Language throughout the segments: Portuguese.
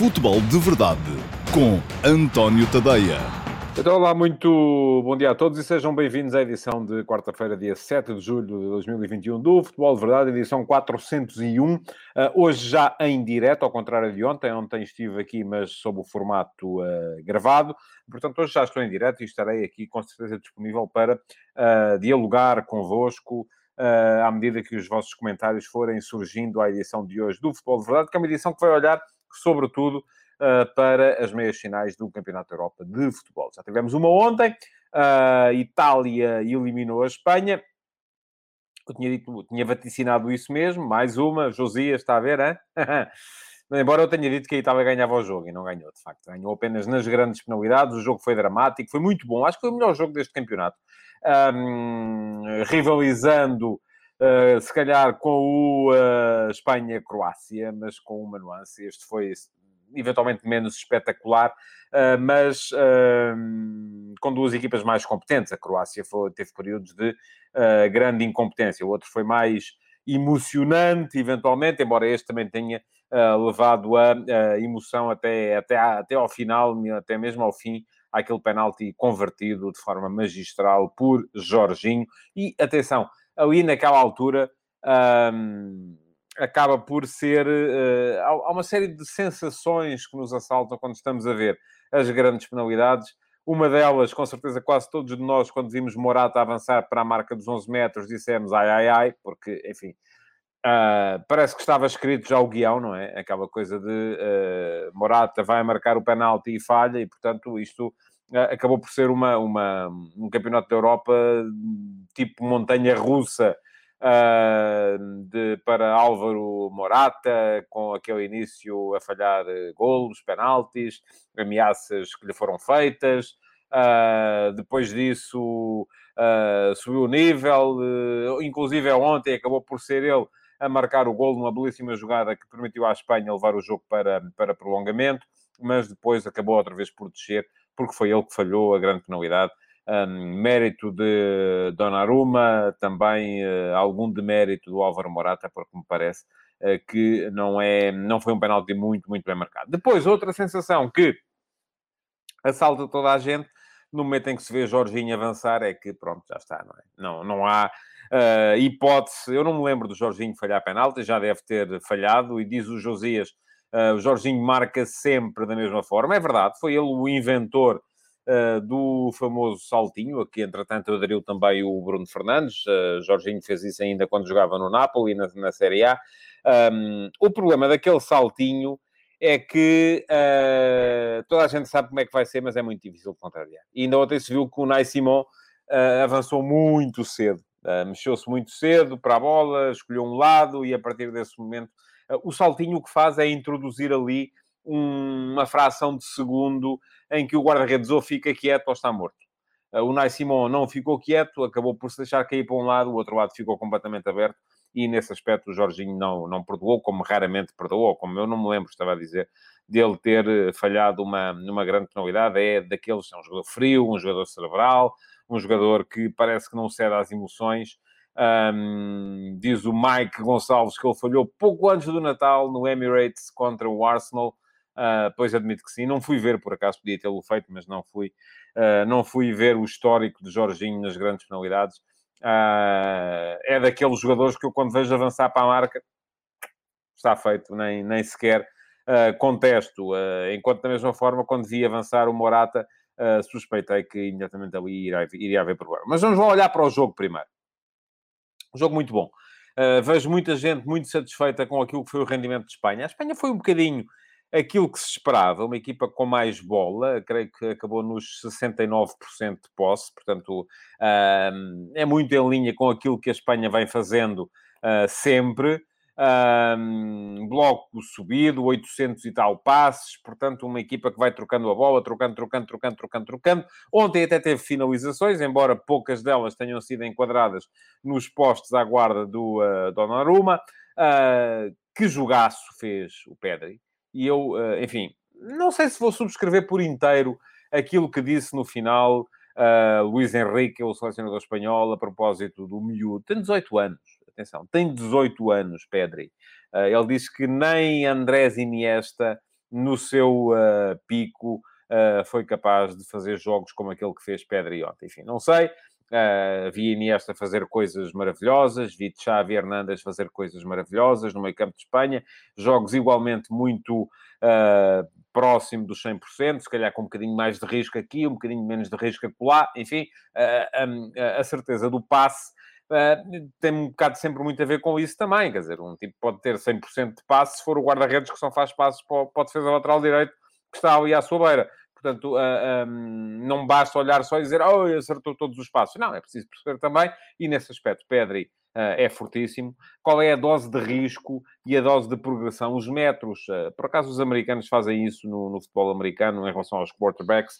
Futebol de Verdade, com António Tadeia. Então, olá, muito bom dia a todos e sejam bem-vindos à edição de quarta-feira, dia 7 de julho de 2021 do Futebol de Verdade, edição 401. Hoje já em direto, ao contrário de ontem. Ontem estive aqui, mas sob o formato gravado. Portanto, hoje já estou em direto e estarei aqui com certeza disponível para dialogar convosco, à medida que os vossos comentários forem surgindo à edição de hoje do Futebol de Verdade, que é uma edição que vai olhar, sobretudo, para as meias finais do Campeonato da Europa de Futebol. Já tivemos uma ontem, a Itália eliminou a Espanha. Eu tinha vaticinado isso mesmo, mais uma, Josias, está a ver, hein? Embora eu tenha dito que a Itália ganhava o jogo, e não ganhou, de facto. Ganhou apenas nas grandes penalidades, o jogo foi dramático, foi muito bom. Acho que foi o melhor jogo deste campeonato. Rivalizando, se calhar, com o Espanha-Croácia, mas com uma nuance. Este foi, eventualmente, menos espetacular, mas com duas equipas mais competentes. A Croácia teve períodos de grande incompetência. O outro foi mais emocionante, eventualmente, embora este também tenha levado a emoção até ao final, até mesmo ao fim, àquele penalti convertido de forma magistral por Jorginho. E, atenção, ali naquela altura acaba por ser... há uma série de sensações que nos assaltam quando estamos a ver as grandes penalidades. Uma delas, com certeza, quase todos de nós, quando vimos Morata avançar para a marca dos 11 metros, dissemos ai, ai, ai, porque, enfim, parece que estava escrito já o guião, não é? Aquela coisa de Morata vai marcar o penalti e falha, e, portanto, isto acabou por ser um campeonato da Europa tipo montanha-russa para Álvaro Morata, com aquele início a falhar golos, penaltis, ameaças que lhe foram feitas. Depois disso subiu o nível, inclusive ontem acabou por ser ele a marcar o golo numa belíssima jogada que permitiu à Espanha levar o jogo para prolongamento, mas depois acabou outra vez por descer, porque foi ele que falhou a grande penalidade. Mérito de Donnarumma, também algum demérito do Álvaro Morata, porque me parece que não foi um penalti muito, muito bem marcado. Depois, outra sensação que assalta toda a gente, no momento em que se vê Jorginho avançar, é que, pronto, já está, não é? Não há hipótese. Eu não me lembro do Jorginho falhar penalti, já deve ter falhado, e diz o Josias, o Jorginho marca sempre da mesma forma. É verdade, foi ele o inventor do famoso saltinho, a que, entretanto, aderiu também o Bruno Fernandes. Jorginho fez isso ainda quando jogava no Napoli, na Série A. O problema daquele saltinho é que toda a gente sabe como é que vai ser, mas é muito difícil de contrariar. E ainda ontem se viu que o Unai Simón avançou muito cedo. Mexeu-se muito cedo para a bola, escolheu um lado e, a partir desse momento, o saltinho o que faz é introduzir ali uma fração de segundo em que o guarda-redes ou fica quieto ou está morto. O Unai Simón não ficou quieto, acabou por se deixar cair para um lado, o outro lado ficou completamente aberto. E, nesse aspecto, o Jorginho não perdoou, como raramente perdoou, como eu não me lembro, estava a dizer, dele ter falhado numa grande penalidade. É daqueles, é um jogador frio, um jogador cerebral, um jogador que parece que não cede às emoções. Diz o Mike Gonçalves que ele falhou pouco antes do Natal, no Emirates, contra o Arsenal. Pois admito que sim, não fui ver, por acaso podia tê-lo feito, mas não fui ver o histórico de Jorginho nas grandes penalidades. É daqueles jogadores que eu, quando vejo avançar para a marca, está feito, nem sequer contesto. Enquanto, da mesma forma, quando vi avançar o Morata, suspeitei que imediatamente ali iria haver problema. Mas vamos lá olhar para o jogo primeiro. Um jogo muito bom. Vejo muita gente muito satisfeita com aquilo que foi o rendimento de Espanha. A Espanha foi um bocadinho aquilo que se esperava, uma equipa com mais bola, creio que acabou nos 69% de posse, portanto, é muito em linha com aquilo que a Espanha vem fazendo sempre. Bloco subido, 800 e tal passes, portanto, uma equipa que vai trocando a bola, trocando. Ontem até teve finalizações, embora poucas delas tenham sido enquadradas nos postes à guarda do Donnarumma. Que jogaço fez o Pedri. E eu, enfim, não sei se vou subscrever por inteiro aquilo que disse no final Luis Enrique, o selecionador espanhol, a propósito do miúdo. Tem 18 anos, atenção, tem 18 anos, Pedri. Ele disse que nem Andrés Iniesta, no seu pico, foi capaz de fazer jogos como aquele que fez Pedri ontem. Enfim, não sei. Vi Iniesta fazer coisas maravilhosas, vi Xavi Hernández fazer coisas maravilhosas no meio-campo de Espanha, jogos igualmente muito próximo dos 100%, se calhar com um bocadinho mais de risco aqui, um bocadinho menos de risco acolá, enfim, a certeza do passe tem um bocado sempre muito a ver com isso também, quer dizer, um tipo pode ter 100% de passe se for o guarda-redes que só faz passes para a defesa lateral direito que está ali à sua beira. Portanto, não basta olhar só e dizer oh, acertou todos os passos. Não, é preciso perceber também. E nesse aspecto, Pedri é fortíssimo. Qual é a dose de risco e a dose de progressão? Os metros. Por acaso, os americanos fazem isso no futebol americano em relação aos quarterbacks,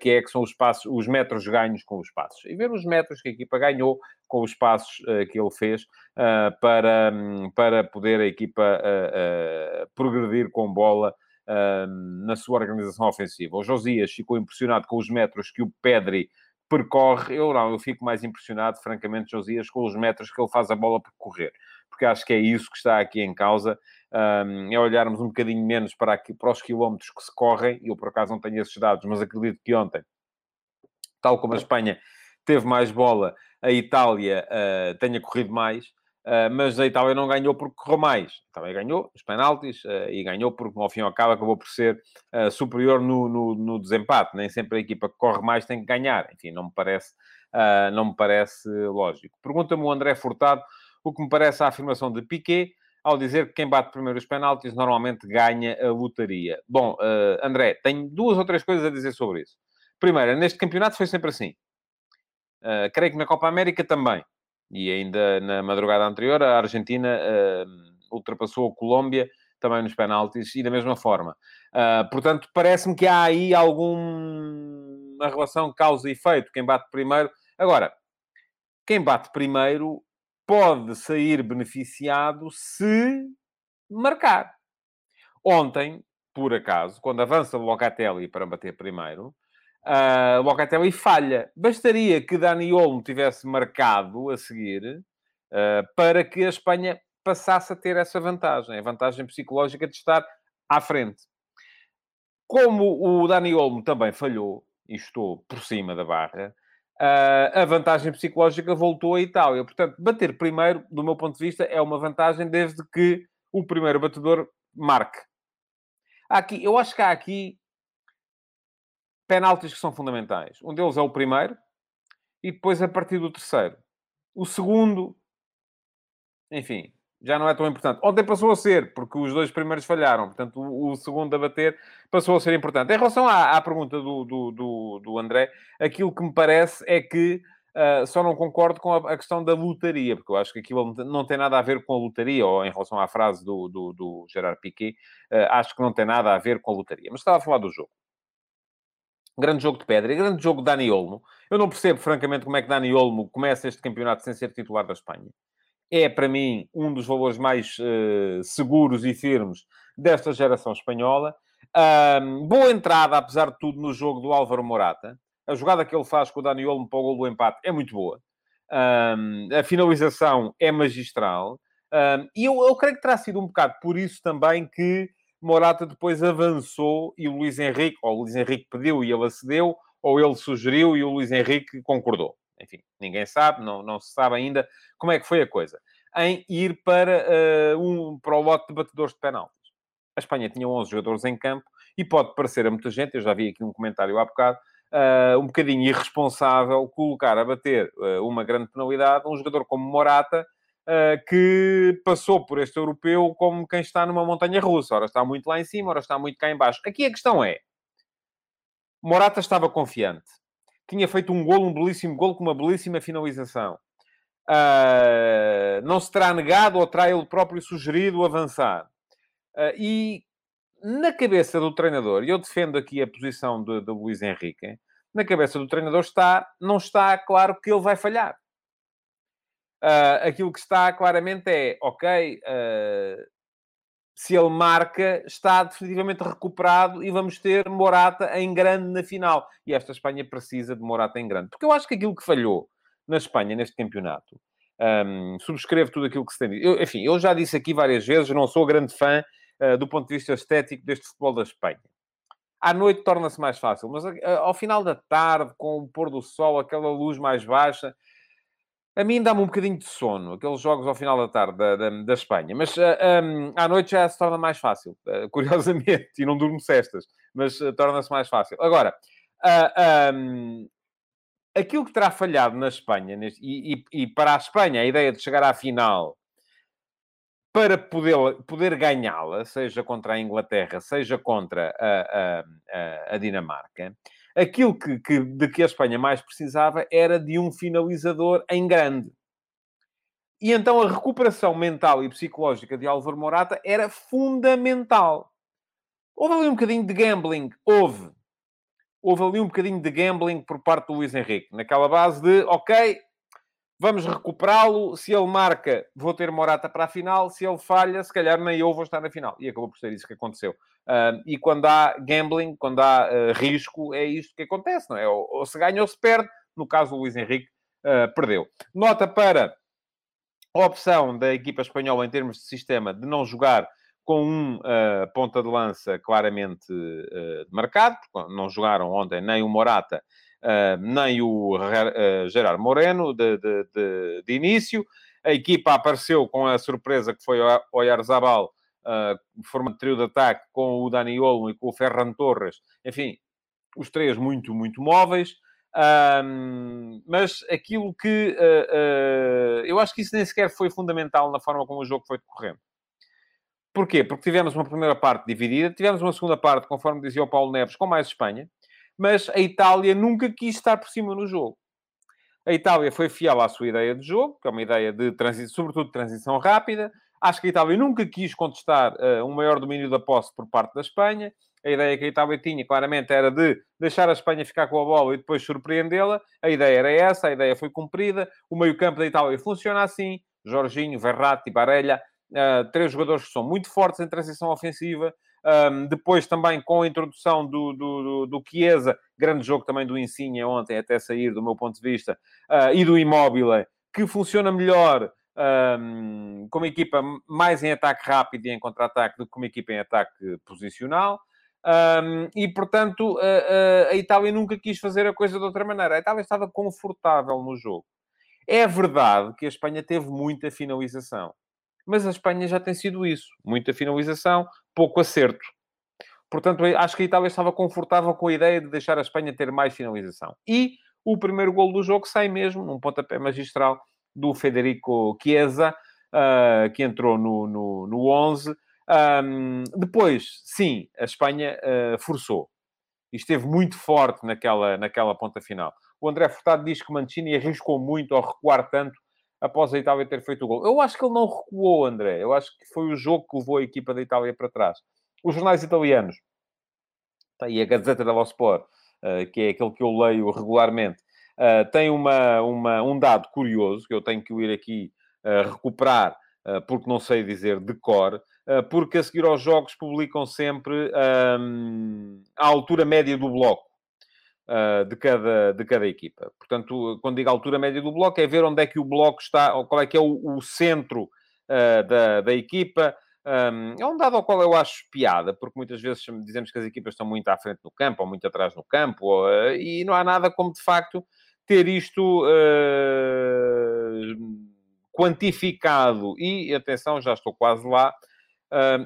que é que são os passos, os metros ganhos com os passos. E ver os metros que a equipa ganhou com os passos que ele fez para poder a equipa progredir com bola na sua organização ofensiva. O Josias ficou impressionado com os metros que o Pedri percorre. Eu fico mais impressionado, francamente, Josias, com os metros que ele faz a bola percorrer. Porque acho que é isso que está aqui em causa. É olharmos um bocadinho menos para os quilómetros que se correm. Eu, por acaso, não tenho esses dados, mas acredito que ontem, tal como a Espanha teve mais bola, a Itália tenha corrido mais. Mas a Itália não ganhou porque correu mais. A Itália ganhou os penaltis e ganhou porque, ao fim e ao cabo, acabou por ser superior no desempate. Nem sempre a equipa que corre mais tem que ganhar. Enfim, não me parece lógico. Pergunta-me o André Furtado o que me parece a afirmação de Piqué ao dizer que quem bate primeiro os penaltis normalmente ganha a lotaria. Bom, André, tenho duas ou três coisas a dizer sobre isso. Primeira, neste campeonato foi sempre assim. Creio que na Copa América também. E ainda na madrugada anterior, a Argentina ultrapassou a Colômbia, também nos penaltis, e da mesma forma. Portanto, parece-me que há aí alguma relação causa e efeito. Quem bate primeiro... Agora, quem bate primeiro pode sair beneficiado se marcar. Ontem, por acaso, quando avança o Locatelli para bater primeiro... Locatelli falha. Bastaria que Dani Olmo tivesse marcado a seguir para que a Espanha passasse a ter essa vantagem, a vantagem psicológica de estar à frente. Como o Dani Olmo também falhou, e estou por cima da barra, a vantagem psicológica voltou à Itália. Portanto, bater primeiro, do meu ponto de vista, é uma vantagem desde que o primeiro batedor marque. Eu acho que há aqui penaltis que são fundamentais. Um deles é o primeiro e depois a partir do terceiro. O segundo, enfim, já não é tão importante. Ontem passou a ser, porque os dois primeiros falharam. Portanto, o segundo a bater passou a ser importante. Em relação à pergunta do André, aquilo que me parece é que só não concordo com a questão da lotaria, porque eu acho que aquilo não tem nada a ver com a lotaria, ou em relação à frase do Gerard Piqué, acho que não tem nada a ver com a lotaria. Mas estava a falar do jogo. Grande jogo de Pedri, grande jogo de Dani Olmo. Eu não percebo, francamente, como é que Dani Olmo começa este campeonato sem ser titular da Espanha. É, para mim, um dos valores mais seguros e firmes desta geração espanhola. Boa entrada, apesar de tudo, no jogo do Álvaro Morata. A jogada que ele faz com o Dani Olmo para o gol do empate é muito boa. A finalização é magistral. E eu creio que terá sido um bocado por isso também que Morata depois avançou e o Luis Enrique, ou o Luis Enrique pediu e ele acedeu, ou ele sugeriu e o Luis Enrique concordou. Enfim, ninguém sabe, não se sabe ainda como é que foi a coisa. Em ir para o lote de batedores de penaltis. A Espanha tinha 11 jogadores em campo e pode parecer a muita gente, eu já vi aqui um comentário há bocado, um bocadinho irresponsável colocar a bater uma grande penalidade um jogador como Morata, que passou por este europeu como quem está numa montanha russa. Ora está muito lá em cima, ora está muito cá em baixo. Aqui a questão é... Morata estava confiante. Tinha feito um golo, um belíssimo golo, com uma belíssima finalização. Não se terá negado ou terá ele próprio sugerido avançar. E na cabeça do treinador, e eu defendo aqui a posição do Luis Enrique, hein? Na cabeça do treinador não está claro que ele vai falhar. Aquilo que está claramente é, se ele marca, está definitivamente recuperado e vamos ter Morata em grande na final. E esta Espanha precisa de Morata em grande. Porque eu acho que aquilo que falhou na Espanha neste campeonato, subscrevo tudo aquilo que se tem dito. Eu já disse aqui várias vezes, não sou grande fã do ponto de vista estético deste futebol da Espanha. À noite torna-se mais fácil, mas ao final da tarde, com o pôr do sol, aquela luz mais baixa, a mim dá-me um bocadinho de sono, aqueles jogos ao final da tarde da Espanha. Mas à noite já se torna mais fácil, curiosamente, e não durmo cestas, mas torna-se mais fácil. Agora, aquilo que terá falhado na Espanha, e para a Espanha, a ideia de chegar à final para poder ganhá-la, seja contra a Inglaterra, seja contra a Dinamarca, aquilo de que a Espanha mais precisava era de um finalizador em grande. E então a recuperação mental e psicológica de Álvaro Morata era fundamental. Houve ali um bocadinho de gambling. Houve ali um bocadinho de gambling por parte do Luis Enrique. Naquela base de, ok, vamos recuperá-lo. Se ele marca, vou ter Morata para a final. Se ele falha, se calhar nem eu vou estar na final. E acabou por ser isso que aconteceu. E quando há gambling, quando há risco, é isto que acontece, não é? Ou se ganha ou se perde. No caso, o Luis Enrique perdeu. Nota para a opção da equipa espanhola em termos de sistema de não jogar com um ponta de lança claramente marcado, porque não jogaram ontem nem o Morata, nem o Gerard Moreno de início. A equipa apareceu com a surpresa que foi o Oyarzabal, formando trio de ataque com o Dani Olmo e com o Ferran Torres. Enfim, os três muito, muito móveis. Mas aquilo que... eu acho que isso nem sequer foi fundamental na forma como o jogo foi decorrendo. Porquê? Porque tivemos uma primeira parte dividida, tivemos uma segunda parte, conforme dizia o Paulo Neves, com mais Espanha, mas a Itália nunca quis estar por cima no jogo. A Itália foi fiel à sua ideia de jogo, que é uma ideia de transição, sobretudo transição rápida. Acho que a Itália nunca quis contestar um maior domínio da posse por parte da Espanha. A ideia que a Itália tinha, claramente, era de deixar a Espanha ficar com a bola e depois surpreendê-la. A ideia era essa, a ideia foi cumprida. O meio-campo da Itália funciona assim. Jorginho, Verratti, Barella... três jogadores que são muito fortes em transição ofensiva, depois também com a introdução do Chiesa, grande jogo também do Insigne ontem, até sair do meu ponto de vista, e do Immobile, que funciona melhor como equipa mais em ataque rápido e em contra-ataque do que como equipa em ataque posicional, e portanto a Itália nunca quis fazer a coisa de outra maneira. A Itália estava confortável no jogo. É verdade que a Espanha teve muita finalização, mas a Espanha já tem sido isso. Muita finalização, pouco acerto. Portanto, acho que a Itália estava confortável com a ideia de deixar a Espanha ter mais finalização. E o primeiro golo do jogo sai mesmo, num pontapé magistral, do Federico Chiesa, que entrou no 11. Depois, sim, a Espanha forçou. E esteve muito forte naquela ponta final. O André Furtado diz que Mancini arriscou muito ao recuar tanto após a Itália ter feito o gol. Eu acho que ele não recuou, André. Eu acho que foi o jogo que levou a equipa da Itália para trás. Os jornais italianos, está aí a Gazzetta dello Sport, que é aquele que eu leio regularmente, tem um dado curioso, que eu tenho que ir aqui recuperar, porque não sei dizer de cor, porque a seguir aos jogos publicam sempre a altura média do bloco. De cada equipa. Portanto, quando digo altura média do bloco, é ver onde é que o bloco está, ou qual é que é o centro da equipa. É um dado ao qual eu acho piada, porque muitas vezes dizemos que as equipas estão muito à frente no campo, ou muito atrás no campo, e não há nada como, de facto, ter isto quantificado. E, atenção, já estou quase lá.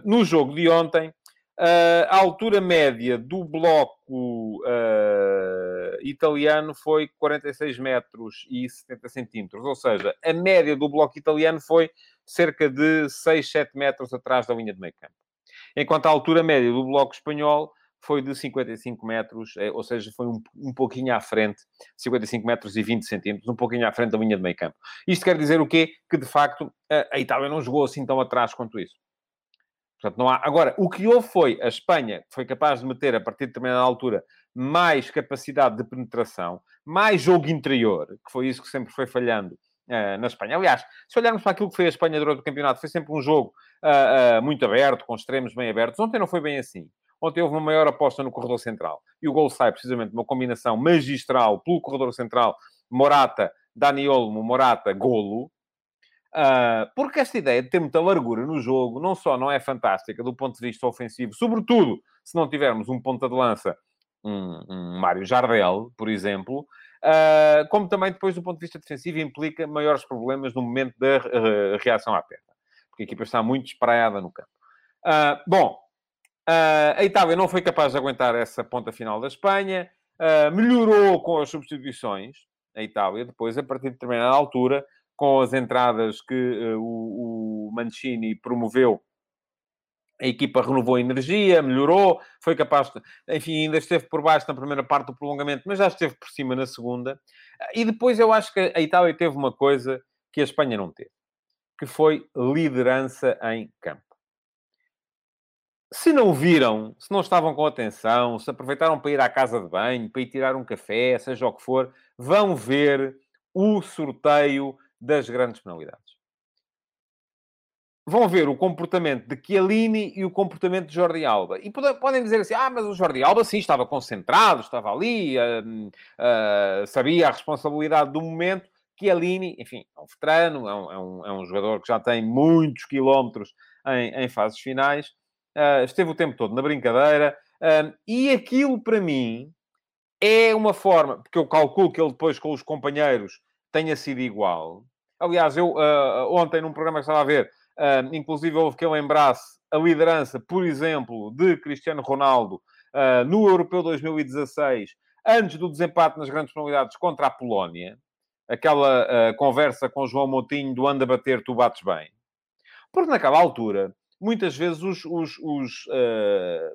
No jogo de ontem, a altura média do bloco italiano foi 46 metros e 70 centímetros. Ou seja, a média do bloco italiano foi cerca de 6, 7 metros atrás da linha de meio campo. Enquanto a altura média do bloco espanhol foi de 55 metros, ou seja, foi um pouquinho à frente, 55 metros e 20 centímetros, um pouquinho à frente da linha de meio campo. Isto quer dizer o quê? Que, de facto, a Itália não jogou assim tão atrás quanto isso. Portanto, não há... Agora, o que houve foi a Espanha, que foi capaz de meter, a partir de determinada altura, mais capacidade de penetração, mais jogo interior, que foi isso que sempre foi falhando na Espanha. Aliás, se olharmos para aquilo que foi a Espanha durante o campeonato, foi sempre um jogo muito aberto, com extremos bem abertos. Ontem não foi bem assim. Ontem houve uma maior aposta no corredor central. E o gol sai, precisamente, de uma combinação magistral pelo corredor central, Morata, Dani Olmo, Morata, golo. Porque esta ideia de ter muita largura no jogo não só não é fantástica do ponto de vista ofensivo, sobretudo se não tivermos um ponta de lança, um Mário Jardel, por exemplo, como também depois do ponto de vista defensivo implica maiores problemas no momento da reação à perda, porque a equipa está muito espraiada no campo. A Itália não foi capaz de aguentar essa ponta final da Espanha, melhorou com as substituições, a Itália, depois, a partir de determinada altura, com as entradas que o Mancini promoveu, a equipa renovou a energia, melhorou, foi capaz de... Enfim, ainda esteve por baixo na primeira parte do prolongamento, mas já esteve por cima na segunda. E depois eu acho que a Itália teve uma coisa que a Espanha não teve, que foi liderança em campo. Se não viram, se não estavam com atenção, se aproveitaram para ir à casa de banho, para ir tirar um café, seja o que for, vão ver o sorteio das grandes penalidades. Vão ver o comportamento de Chiellini e o comportamento de Jordi Alba. E podem dizer assim, mas o Jordi Alba sim, estava concentrado, estava ali, sabia a responsabilidade do momento. Chiellini, enfim, é um veterano, é um jogador que já tem muitos quilómetros em fases finais. Esteve o tempo todo na brincadeira. E aquilo, para mim, é uma forma... Porque eu calculo que ele depois, com os companheiros, tenha sido igual. Aliás, eu ontem, num programa que estava a ver, inclusive houve que eu lembrasse a liderança, por exemplo, de Cristiano Ronaldo no Europeu 2016, antes do desempate nas grandes penalidades contra a Polónia. Aquela conversa com João Moutinho do anda bater, tu bates bem. Porque naquela altura... Muitas vezes os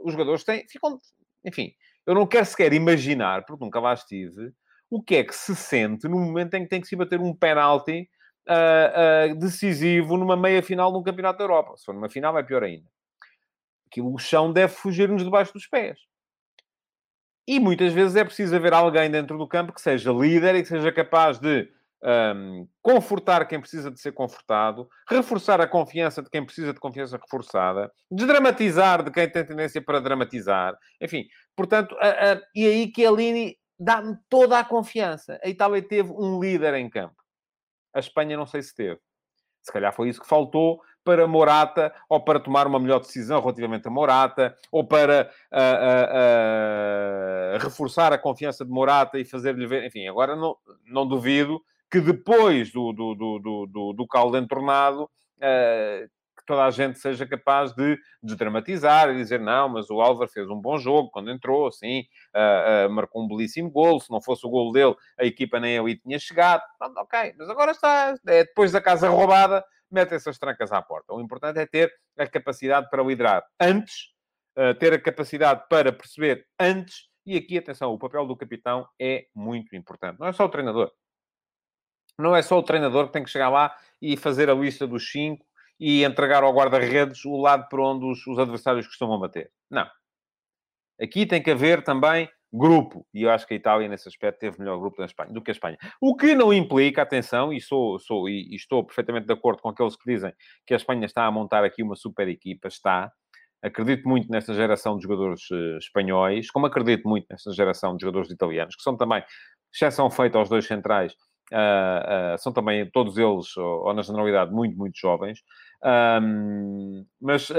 jogadores ficam... Enfim, eu não quero sequer imaginar, porque nunca lá estive, o que é que se sente no momento em que tem que se bater um penalti decisivo numa meia-final de um Campeonato da Europa. Se for numa final, é pior ainda. Aquilo, o chão deve fugir-nos debaixo dos pés. E muitas vezes é preciso haver alguém dentro do campo que seja líder e que seja capaz de... confortar quem precisa de ser confortado, reforçar a confiança de quem precisa de confiança reforçada, desdramatizar de quem tem tendência para dramatizar. Enfim, portanto, e aí Chiellini dá-me toda a confiança. A Itália teve um líder em campo. A Espanha não sei se teve. Se calhar foi isso que faltou para Morata, ou para tomar uma melhor decisão relativamente a Morata, ou para reforçar a confiança de Morata e fazer-lhe ver... Enfim, agora não duvido que depois do caldo entornado, que toda a gente seja capaz de desdramatizar e dizer, não, mas o Álvaro fez um bom jogo quando entrou, sim, marcou um belíssimo golo, se não fosse o golo dele, a equipa nem ali tinha chegado. Pronto, ok, mas agora está, depois da casa roubada, mete essas trancas à porta. O importante é ter a capacidade para liderar antes, ter a capacidade para perceber antes, e aqui, atenção, o papel do capitão é muito importante. Não é só o treinador. Não é só o treinador que tem que chegar lá e fazer a lista dos 5 e entregar ao guarda-redes o lado por onde os adversários costumam bater. Não. Aqui tem que haver também grupo. E eu acho que a Itália, nesse aspecto, teve melhor grupo do que a Espanha. O que não implica, atenção, e estou perfeitamente de acordo com aqueles que dizem que a Espanha está a montar aqui uma super equipa. Está. Acredito muito nesta geração de jogadores espanhóis, como acredito muito nesta geração de jogadores italianos, que são também, exceção feita aos dois centrais, são também todos eles, ou na generalidade, muito, muito jovens, mas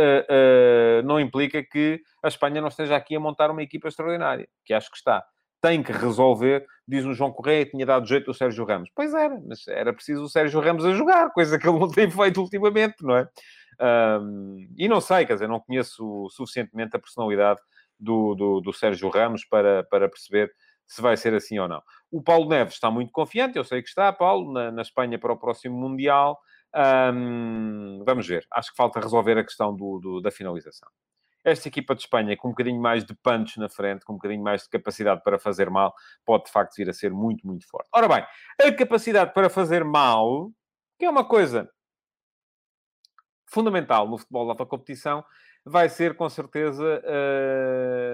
não implica que a Espanha não esteja aqui a montar uma equipa extraordinária, que acho que está. Tem que resolver, diz o João Correia, tinha dado jeito ao Sérgio Ramos. Pois era, mas era preciso o Sérgio Ramos a jogar, coisa que ele não tem feito ultimamente, não é? E não sei, quer dizer, não conheço suficientemente a personalidade do Sérgio Ramos para perceber se vai ser assim ou não. O Paulo Neves está muito confiante, eu sei que está, Paulo, na Espanha para o próximo Mundial. Vamos ver, acho que falta resolver a questão da finalização. Esta equipa de Espanha, com um bocadinho mais de punch na frente, com um bocadinho mais de capacidade para fazer mal, pode de facto vir a ser muito, muito forte. Ora bem, a capacidade para fazer mal, que é uma coisa fundamental no futebol de alta competição, vai ser, com certeza,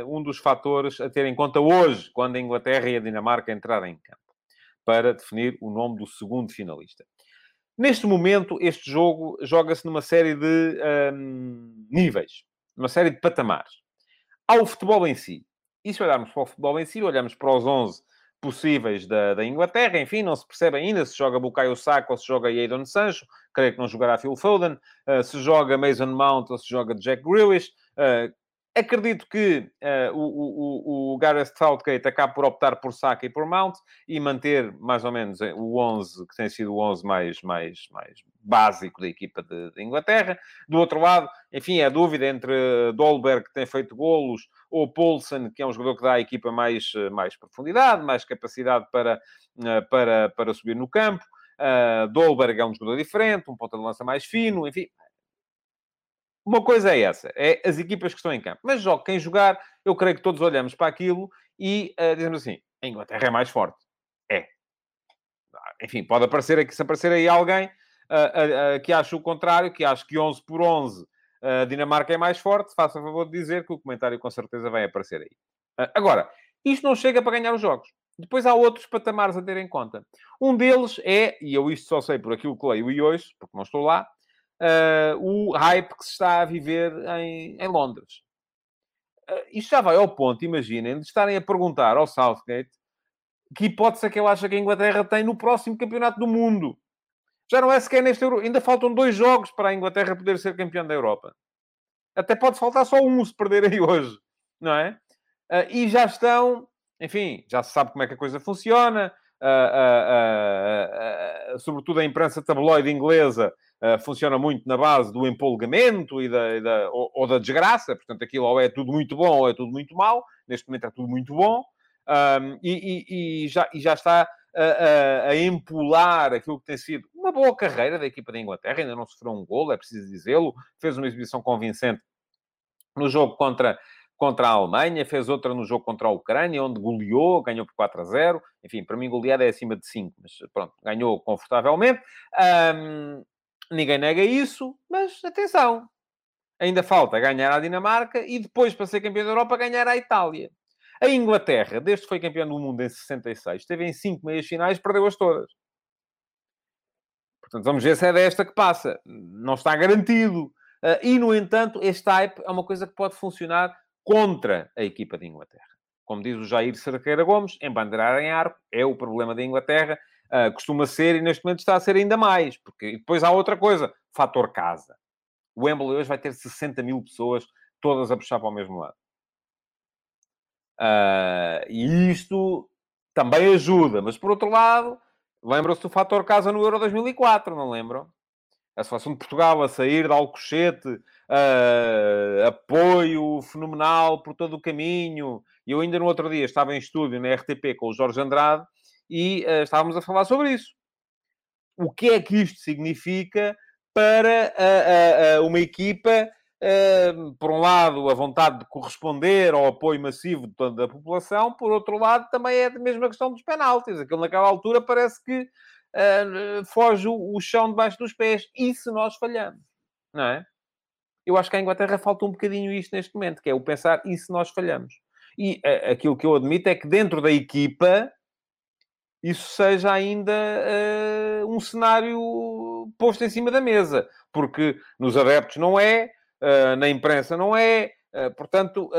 um dos fatores a ter em conta hoje, quando a Inglaterra e a Dinamarca entrarem em campo, para definir o nome do segundo finalista. Neste momento, este jogo joga-se numa série de níveis, numa série de patamares. Há o futebol em si. E se olharmos para o futebol em si, olhamos para os 11 possíveis da Inglaterra. Enfim, não se percebe ainda se joga Bukayo Saka ou se joga Jadon Sancho. Creio que não jogará Phil Foden. Se joga Mason Mount ou se joga Jack Grealish. Acredito que o Gareth Southgate acaba por optar por Saka e por Mount e manter mais ou menos o 11, que tem sido o 11 mais básico da equipa de Inglaterra. Do outro lado, enfim, é a dúvida entre Dolberg, que tem feito golos, ou Poulsen, que é um jogador que dá à equipa mais profundidade, mais capacidade para subir no campo. Dolberg é um jogador diferente, um ponta de lança mais fino, enfim... Uma coisa é essa, é as equipas que estão em campo. Mas joga quem jogar, eu creio que todos olhamos para aquilo e dizemos assim, a Inglaterra é mais forte. É. Enfim, pode aparecer aqui, se aparecer aí alguém que acha o contrário, que acha que 11 por 11 a Dinamarca é mais forte, faça favor de dizer que o comentário com certeza vai aparecer aí. Agora, isto não chega para ganhar os jogos. Depois há outros patamares a ter em conta. Um deles é, e eu isto só sei por aquilo que leio e hoje, porque não estou lá, o hype que se está a viver em Londres. Isto já vai ao ponto, imaginem, de estarem a perguntar ao Southgate que hipótese é que ele acha que a Inglaterra tem no próximo campeonato do mundo. Já não é sequer neste Euro. Ainda faltam 2 jogos para a Inglaterra poder ser campeã da Europa. Até pode faltar só um se perder aí hoje, não é? E já estão... Enfim, já se sabe como é que a coisa funciona. Sobretudo a imprensa tabloide inglesa funciona muito na base do empolgamento ou da desgraça. Portanto, aquilo ou é tudo muito bom ou é tudo muito mau. Neste momento é tudo muito bom. E já está a empolar aquilo que tem sido uma boa carreira da equipa da Inglaterra. Ainda não sofreu um golo, é preciso dizê-lo. Fez uma exibição convincente no jogo contra a Alemanha, fez outra no jogo contra a Ucrânia, onde goleou, ganhou por 4-0. Enfim, para mim goleada é acima de 5, mas pronto, ganhou confortavelmente. Ninguém nega isso, mas atenção. Ainda falta ganhar a Dinamarca e depois, para ser campeão da Europa, ganhar a Itália. A Inglaterra, desde que foi campeão do mundo em 66, esteve em 5 meias finais, perdeu-as todas. Portanto, vamos ver se é desta que passa. Não está garantido. E, no entanto, este hype é uma coisa que pode funcionar contra a equipa de Inglaterra. Como diz o Jair Cerqueira Gomes, embandeirar em arco é o problema da Inglaterra, costuma ser e neste momento está a ser ainda mais, porque depois há outra coisa, fator casa. O Wembley hoje vai ter 60 mil pessoas, todas a puxar para o mesmo lado. E isto também ajuda, mas por outro lado, lembram-se do fator casa no Euro 2004, não lembram? A seleção de Portugal a sair de Alcochete, apoio fenomenal por todo o caminho. E eu ainda no outro dia estava em estúdio na RTP com o Jorge Andrade e estávamos a falar sobre isso. O que é que isto significa para uma equipa, por um lado, a vontade de corresponder ao apoio massivo da população, por outro lado, também é a mesma questão dos penaltis. Aquilo naquela altura parece que foge o chão debaixo dos pés. E se nós falhamos? Não é? Eu acho que à Inglaterra falta um bocadinho isto neste momento, que é o pensar, e se nós falhamos? E aquilo que eu admito é que dentro da equipa isso seja ainda um cenário posto em cima da mesa. Porque nos adeptos não é, na imprensa não é, portanto,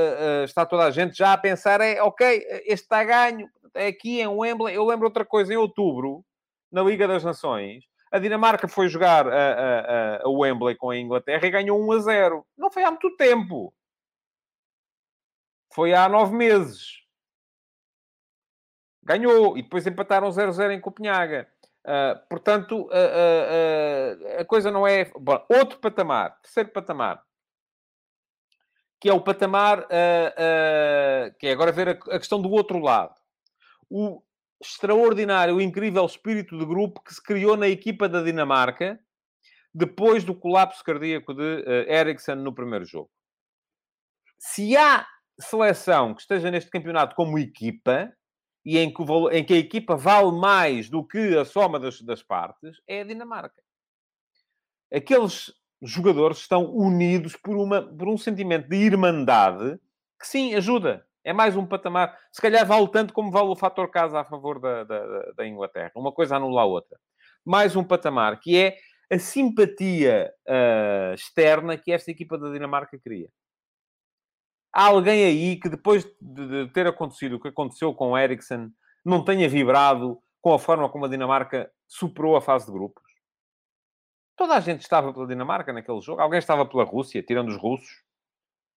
está toda a gente já a pensar, ok, este está a ganho, é aqui em Wembley. Eu lembro outra coisa, em outubro, na Liga das Nações, a Dinamarca foi jogar a Wembley com a Inglaterra e ganhou 1-0. Não foi há muito tempo. Foi há 9 meses. Ganhou. E depois empataram 0-0 em Copenhaga. Portanto, a coisa não é... Bom, outro patamar. Terceiro patamar. Que é o patamar... que é agora ver a questão do outro lado. O extraordinário, incrível espírito de grupo que se criou na equipa da Dinamarca depois do colapso cardíaco de Eriksen no primeiro jogo. Se há seleção que esteja neste campeonato como equipa e em que a equipa vale mais do que a soma das partes, é a Dinamarca. Aqueles jogadores estão unidos por um sentimento de irmandade que, sim, ajuda. É mais um patamar. Se calhar vale tanto como vale o fator casa a favor da Inglaterra. Uma coisa anula a outra. Mais um patamar, que é a simpatia externa que esta equipa da Dinamarca cria. Há alguém aí que depois de ter acontecido o que aconteceu com o Eriksen, não tenha vibrado com a forma como a Dinamarca superou a fase de grupos. Toda a gente estava pela Dinamarca naquele jogo. Alguém estava pela Rússia, tirando os russos?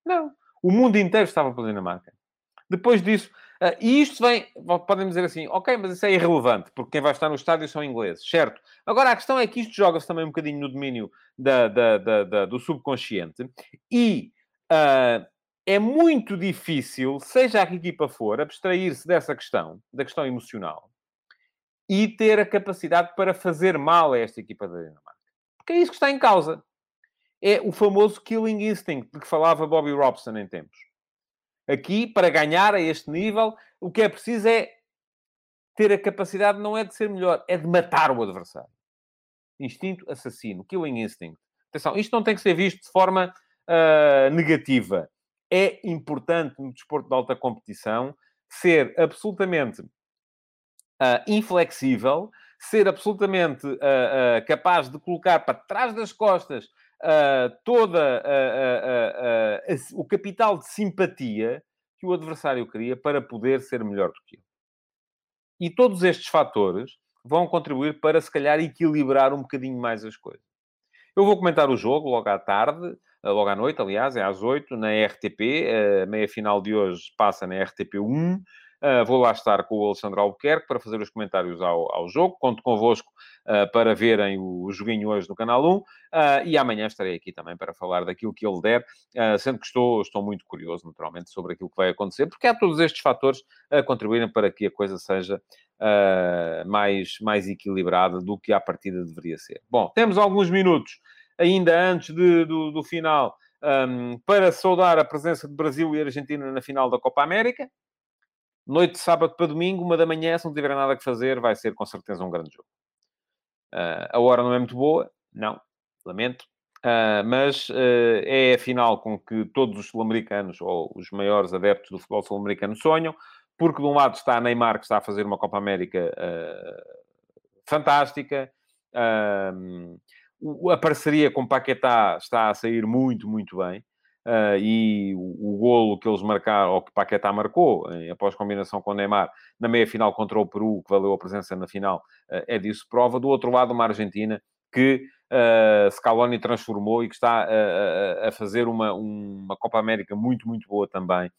Não. O mundo inteiro estava pela Dinamarca. Depois disso... e isto vem... Podem dizer assim, ok, mas isso é irrelevante, porque quem vai estar no estádio são ingleses, certo? Agora, a questão é que isto joga-se também um bocadinho no domínio do subconsciente. E é muito difícil, seja a que equipa for, abstrair-se dessa questão, da questão emocional, e ter a capacidade para fazer mal a esta equipa da Dinamarca. Porque é isso que está em causa. É o famoso killing instinct, de que falava Bobby Robson em tempos. Aqui, para ganhar a este nível, o que é preciso é ter a capacidade, não é de ser melhor, é de matar o adversário. Instinto assassino, killing instinct. Atenção, isto não tem que ser visto de forma negativa. É importante, no desporto de alta competição, ser absolutamente inflexível, ser absolutamente capaz de colocar para trás das costas o capital de simpatia que o adversário cria para poder ser melhor do que ele. E todos estes fatores vão contribuir para, se calhar, equilibrar um bocadinho mais as coisas. Eu vou comentar o jogo logo à tarde, logo à noite, aliás, é às 8, na RTP. A meia-final de hoje passa na RTP 1. Vou lá estar com o Alexandre Albuquerque para fazer os comentários ao jogo. Conto convosco para verem o joguinho hoje no Canal 1. E amanhã estarei aqui também para falar daquilo que ele der, sendo que estou muito curioso, naturalmente, sobre aquilo que vai acontecer, porque há todos estes fatores a contribuírem para que a coisa seja mais equilibrada do que à partida deveria ser. Bom, temos alguns minutos, ainda antes do final, para saudar a presença de Brasil e Argentina na final da Copa América. Noite de sábado para domingo, 1 da manhã, se não tiver nada que fazer, vai ser com certeza um grande jogo. A hora não é muito boa, não, lamento, mas é a final com que todos os sul-americanos, ou os maiores adeptos do futebol sul-americano, sonham, porque de um lado está Neymar, que está a fazer uma Copa América fantástica, a parceria com Paquetá está a sair muito, muito bem. E o golo que eles marcaram, ou que Paquetá marcou, após combinação com o Neymar, na meia-final contra o Peru, que valeu a presença na final, é disso prova. Do outro lado, uma Argentina que Scaloni transformou e que está a fazer uma Copa América muito, muito boa também.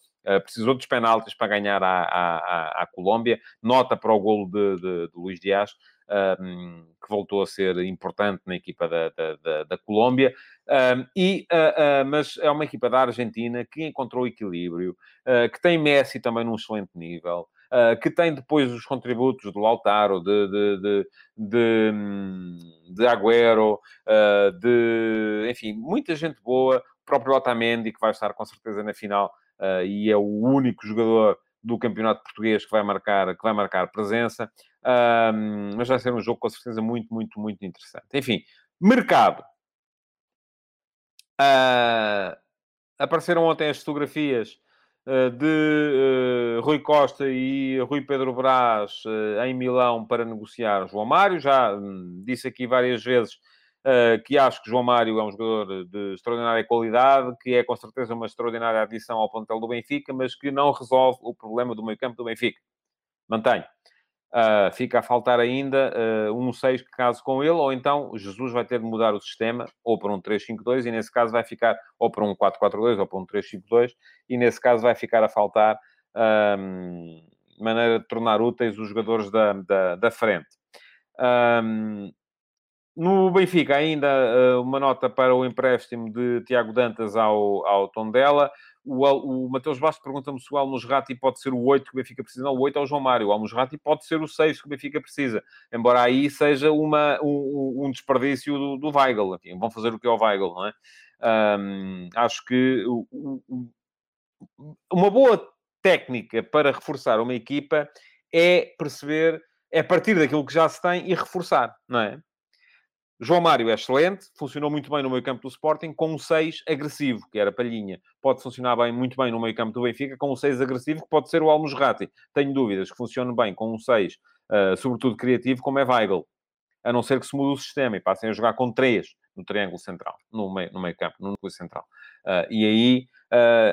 Precisou dos penaltis para ganhar à Colômbia. Nota para o golo de Luis Diaz, que voltou a ser importante na equipa da Colômbia. Mas é uma equipa da Argentina que encontrou equilíbrio, que tem Messi também num excelente nível, que tem depois os contributos do Lautaro, de Agüero, enfim, muita gente boa. O próprio Otamendi, que vai estar com certeza na final, e é o único jogador do campeonato português que vai marcar presença. Mas vai ser um jogo com certeza muito, muito, muito interessante. Enfim, mercado. Apareceram ontem as fotografias de Rui Costa e Rui Pedro Brás em Milão para negociar João Mário. Já disse aqui várias vezes que acho que João Mário é um jogador de extraordinária qualidade, que é com certeza uma extraordinária adição ao plantel do Benfica, mas que não resolve o problema do meio-campo do Benfica. Mantenho. Fica a faltar ainda um 6 que case com ele, ou então Jesus vai ter de mudar o sistema, ou para um 3-5-2, e nesse caso vai ficar, ou para um 4-4-2, ou para um 3-5-2, e nesse caso vai ficar a faltar maneira de tornar úteis os jogadores da frente. No Benfica, ainda uma nota para o empréstimo de Tiago Dantas ao Tondela. O Mateus Bastos pergunta-me se o Al-Musrati pode ser o 8 que o Benfica precisa. Não, o 8 é o João Mário. O Al-Musrati pode ser o 6 que o Benfica precisa. Embora aí seja um desperdício do Weigl. Vão fazer o que é o Weigl, não é? Acho que uma boa técnica para reforçar uma equipa é perceber, é partir daquilo que já se tem e reforçar, não é? João Mário é excelente, funcionou muito bem no meio-campo do Sporting, com um 6 agressivo, que era Palhinha. Pode funcionar muito bem no meio-campo do Benfica, com um 6 agressivo, que pode ser o Al-Musrati. Tenho dúvidas que funcione bem com um 6, sobretudo criativo, como é Weigl. A não ser que se mude o sistema e passem a jogar com 3. no triângulo central, no meio campo, no núcleo central. E aí,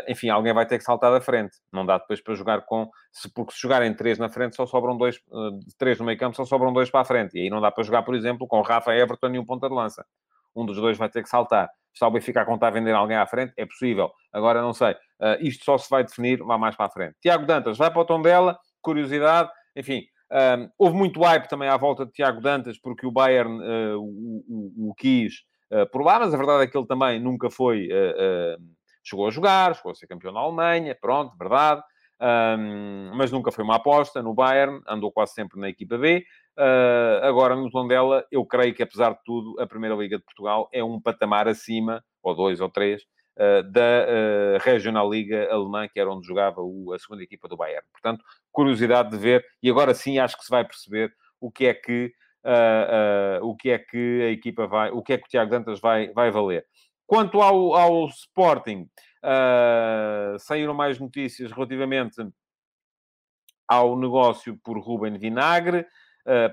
enfim, alguém vai ter que saltar da frente. Não dá depois para jogar porque se jogarem três na frente, só sobram dois, três no meio campo, só sobram dois para a frente. E aí não dá para jogar, por exemplo, com Rafa, Everton e um ponta de lança. Um dos dois vai ter que saltar. Se alguém ficar a contar vender alguém à frente, é possível. Agora não sei. Isto só se vai definir lá mais para a frente. Tiago Dantas vai para o Tondela, curiosidade, enfim... houve muito hype também à volta de Tiago Dantas, porque o Bayern o quis por lá, mas a verdade é que ele também nunca foi... chegou a jogar, chegou a ser campeão na Alemanha, pronto, verdade, mas nunca foi uma aposta no Bayern, andou quase sempre na equipa B. Agora, no Tondela, eu creio que, apesar de tudo, a Primeira Liga de Portugal é um patamar acima, ou dois ou três, da Regional Liga alemã, que era onde jogava a segunda equipa do Bayern. Portanto, curiosidade de ver, e agora sim acho que se vai perceber o que é que a equipa vai, o que é que o Tiago Dantas vai valer. Quanto ao Sporting, saíram mais notícias relativamente ao negócio por Ruben Vinagre.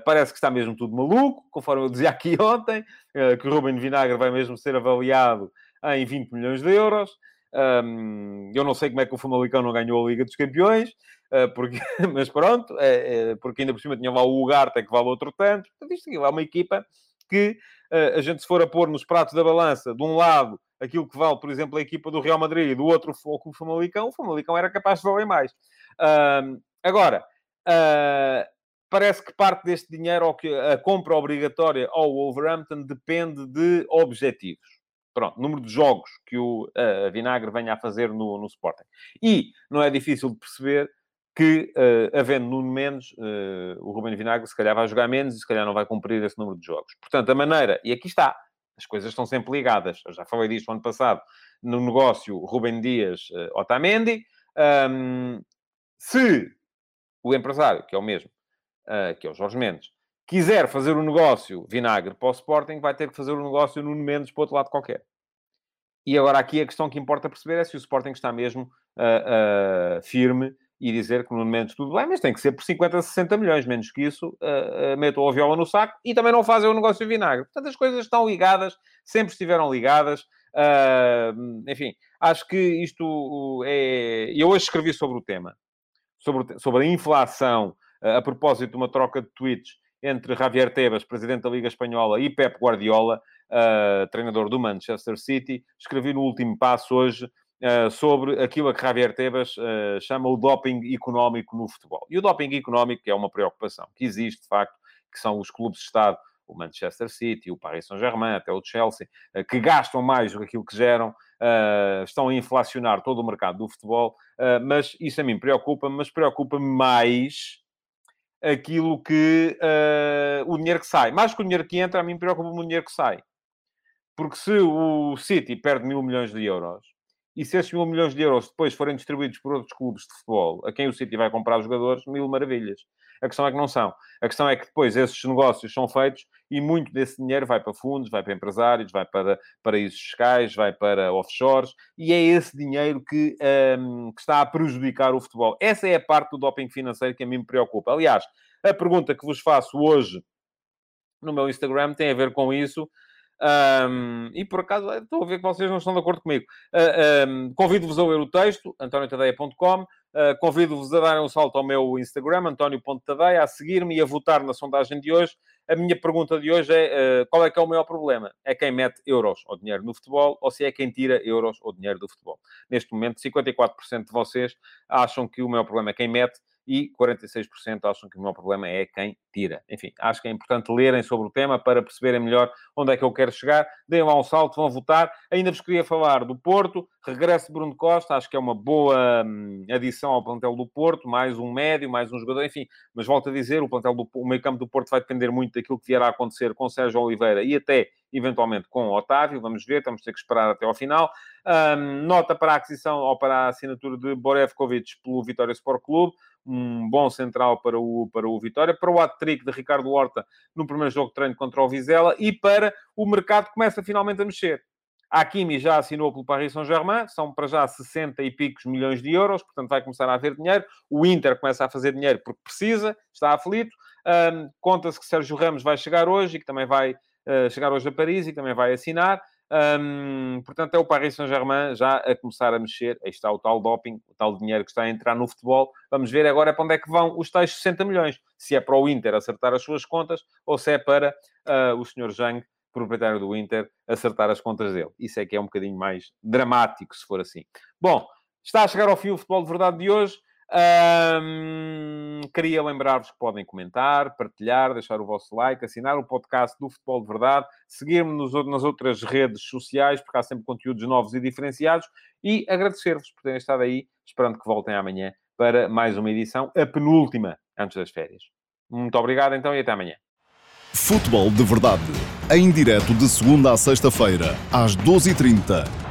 Parece que está mesmo tudo maluco, conforme eu dizia aqui ontem, que o Ruben Vinagre vai mesmo ser avaliado em 20 milhões de euros. Eu não sei como é que o Famalicão não ganhou a Liga dos Campeões, mas pronto, porque ainda por cima tinha lá o Ugarte, que vale outro tanto. Portanto, isto aqui é uma equipa que, a gente se for a pôr nos pratos da balança, de um lado, aquilo que vale, por exemplo, a equipa do Real Madrid, e do outro, o Famalicão era capaz de valer mais. Agora, parece que parte deste dinheiro, ou que a compra obrigatória ao Wolverhampton, depende de objetivos. Pronto, número de jogos que o Vinagre venha a fazer no Sporting. E não é difícil de perceber que, havendo Nuno Mendes, o Ruben Vinagre se calhar vai jogar menos e se calhar não vai cumprir esse número de jogos. Portanto, a maneira... E aqui está. As coisas estão sempre ligadas. Eu já falei disto ano passado. No negócio Rubem Dias-Otamendi. Se o empresário, que é o mesmo, que é o Jorge Mendes, quiser fazer o negócio Vinagre para o Sporting, vai ter que fazer o negócio Nuno Mendes para outro lado qualquer. E agora aqui a questão que importa perceber é se o Sporting está mesmo firme e dizer que o Nuno Mendes tudo bem, mas tem que ser por 50, 60 milhões, menos que isso, metam a viola no saco e também não fazem o negócio Vinagre. Portanto, as coisas estão ligadas, sempre estiveram ligadas. Enfim, acho que isto é... Eu hoje escrevi sobre o tema, sobre a inflação, a propósito de uma troca de tweets entre Javier Tebas, presidente da Liga Espanhola, e Pep Guardiola, treinador do Manchester City. Escrevi no Último Passo hoje sobre aquilo a que Javier Tebas chama o doping económico no futebol. E o doping económico é uma preocupação que existe, de facto, que são os clubes-estado, o Manchester City, o Paris Saint-Germain, até o Chelsea, que gastam mais do que aquilo que geram, estão a inflacionar todo o mercado do futebol, mas isso a mim preocupa-me, mas preocupa-me mais... aquilo que... o dinheiro que sai. Mais que o dinheiro que entra, a mim preocupa-me o dinheiro que sai. Porque se o City perde 1.000 milhões de euros, e se esses 1.000 milhões de euros depois forem distribuídos por outros clubes de futebol, a quem o City vai comprar os jogadores, mil maravilhas. A questão é que não são. A questão é que depois esses negócios são feitos e muito desse dinheiro vai para fundos, vai para empresários, vai para paraísos fiscais, vai para offshores, e é esse dinheiro que está a prejudicar o futebol. Essa é a parte do doping financeiro que a mim me preocupa. Aliás, a pergunta que vos faço hoje no meu Instagram tem a ver com isso. E por acaso estou a ver que vocês não estão de acordo comigo. Convido-vos a ler o texto, antoniotadeia.com. Convido-vos a darem um salto ao meu Instagram, antonio.tadeia, a seguir-me e a votar na sondagem de hoje. A minha pergunta de hoje é: qual é que é o maior problema? É quem mete euros ou dinheiro no futebol, ou se é quem tira euros ou dinheiro do futebol? Neste momento, 54% de vocês acham que o maior problema é quem mete, e 46% acham que o meu problema é quem tira. Enfim, acho que é importante lerem sobre o tema para perceberem melhor onde é que eu quero chegar. Deem lá um salto, vão votar. Ainda vos queria falar do Porto. Regresso de Bruno Costa. Acho que é uma boa adição ao plantel do Porto. Mais um médio, mais um jogador. Enfim, mas volto a dizer, o meio-campo do Porto vai depender muito daquilo que vier a acontecer com Sérgio Oliveira e até, eventualmente, com Otávio. Vamos ver, vamos ter que esperar até ao final. Nota para a aquisição ou para a assinatura de Borevkovic pelo Vitória Sport Clube. Um bom central para o Vitória, para o hat-trick de Ricardo Horta no primeiro jogo de treino contra o Vizela e para o mercado que começa finalmente a mexer. Hakimi já assinou pelo Paris Saint-Germain, são para já 60 e picos milhões de euros, portanto vai começar a haver dinheiro. O Inter começa a fazer dinheiro porque precisa, está aflito. Conta-se que Sérgio Ramos vai chegar hoje e que também vai chegar hoje a Paris e também vai assinar. Portanto, é o Paris Saint-Germain já a começar a mexer. Aí está o tal doping, o tal dinheiro que está a entrar no futebol. Vamos ver agora para onde é que vão os tais 60 milhões. Se é para o Inter acertar as suas contas ou se é para o Sr. Zhang, proprietário do Inter, acertar as contas dele. Isso é que é um bocadinho mais dramático, se for assim. Bom, está a chegar ao fim o Futebol de Verdade de hoje. Queria lembrar-vos que podem comentar, partilhar, deixar o vosso like, assinar o podcast do Futebol de Verdade, seguir-me nas outras redes sociais, porque há sempre conteúdos novos e diferenciados, e agradecer-vos por terem estado aí, esperando que voltem amanhã para mais uma edição, a penúltima, antes das férias. Muito obrigado, então, e até amanhã. Futebol de Verdade, em direto de segunda a sexta-feira, às 12h30.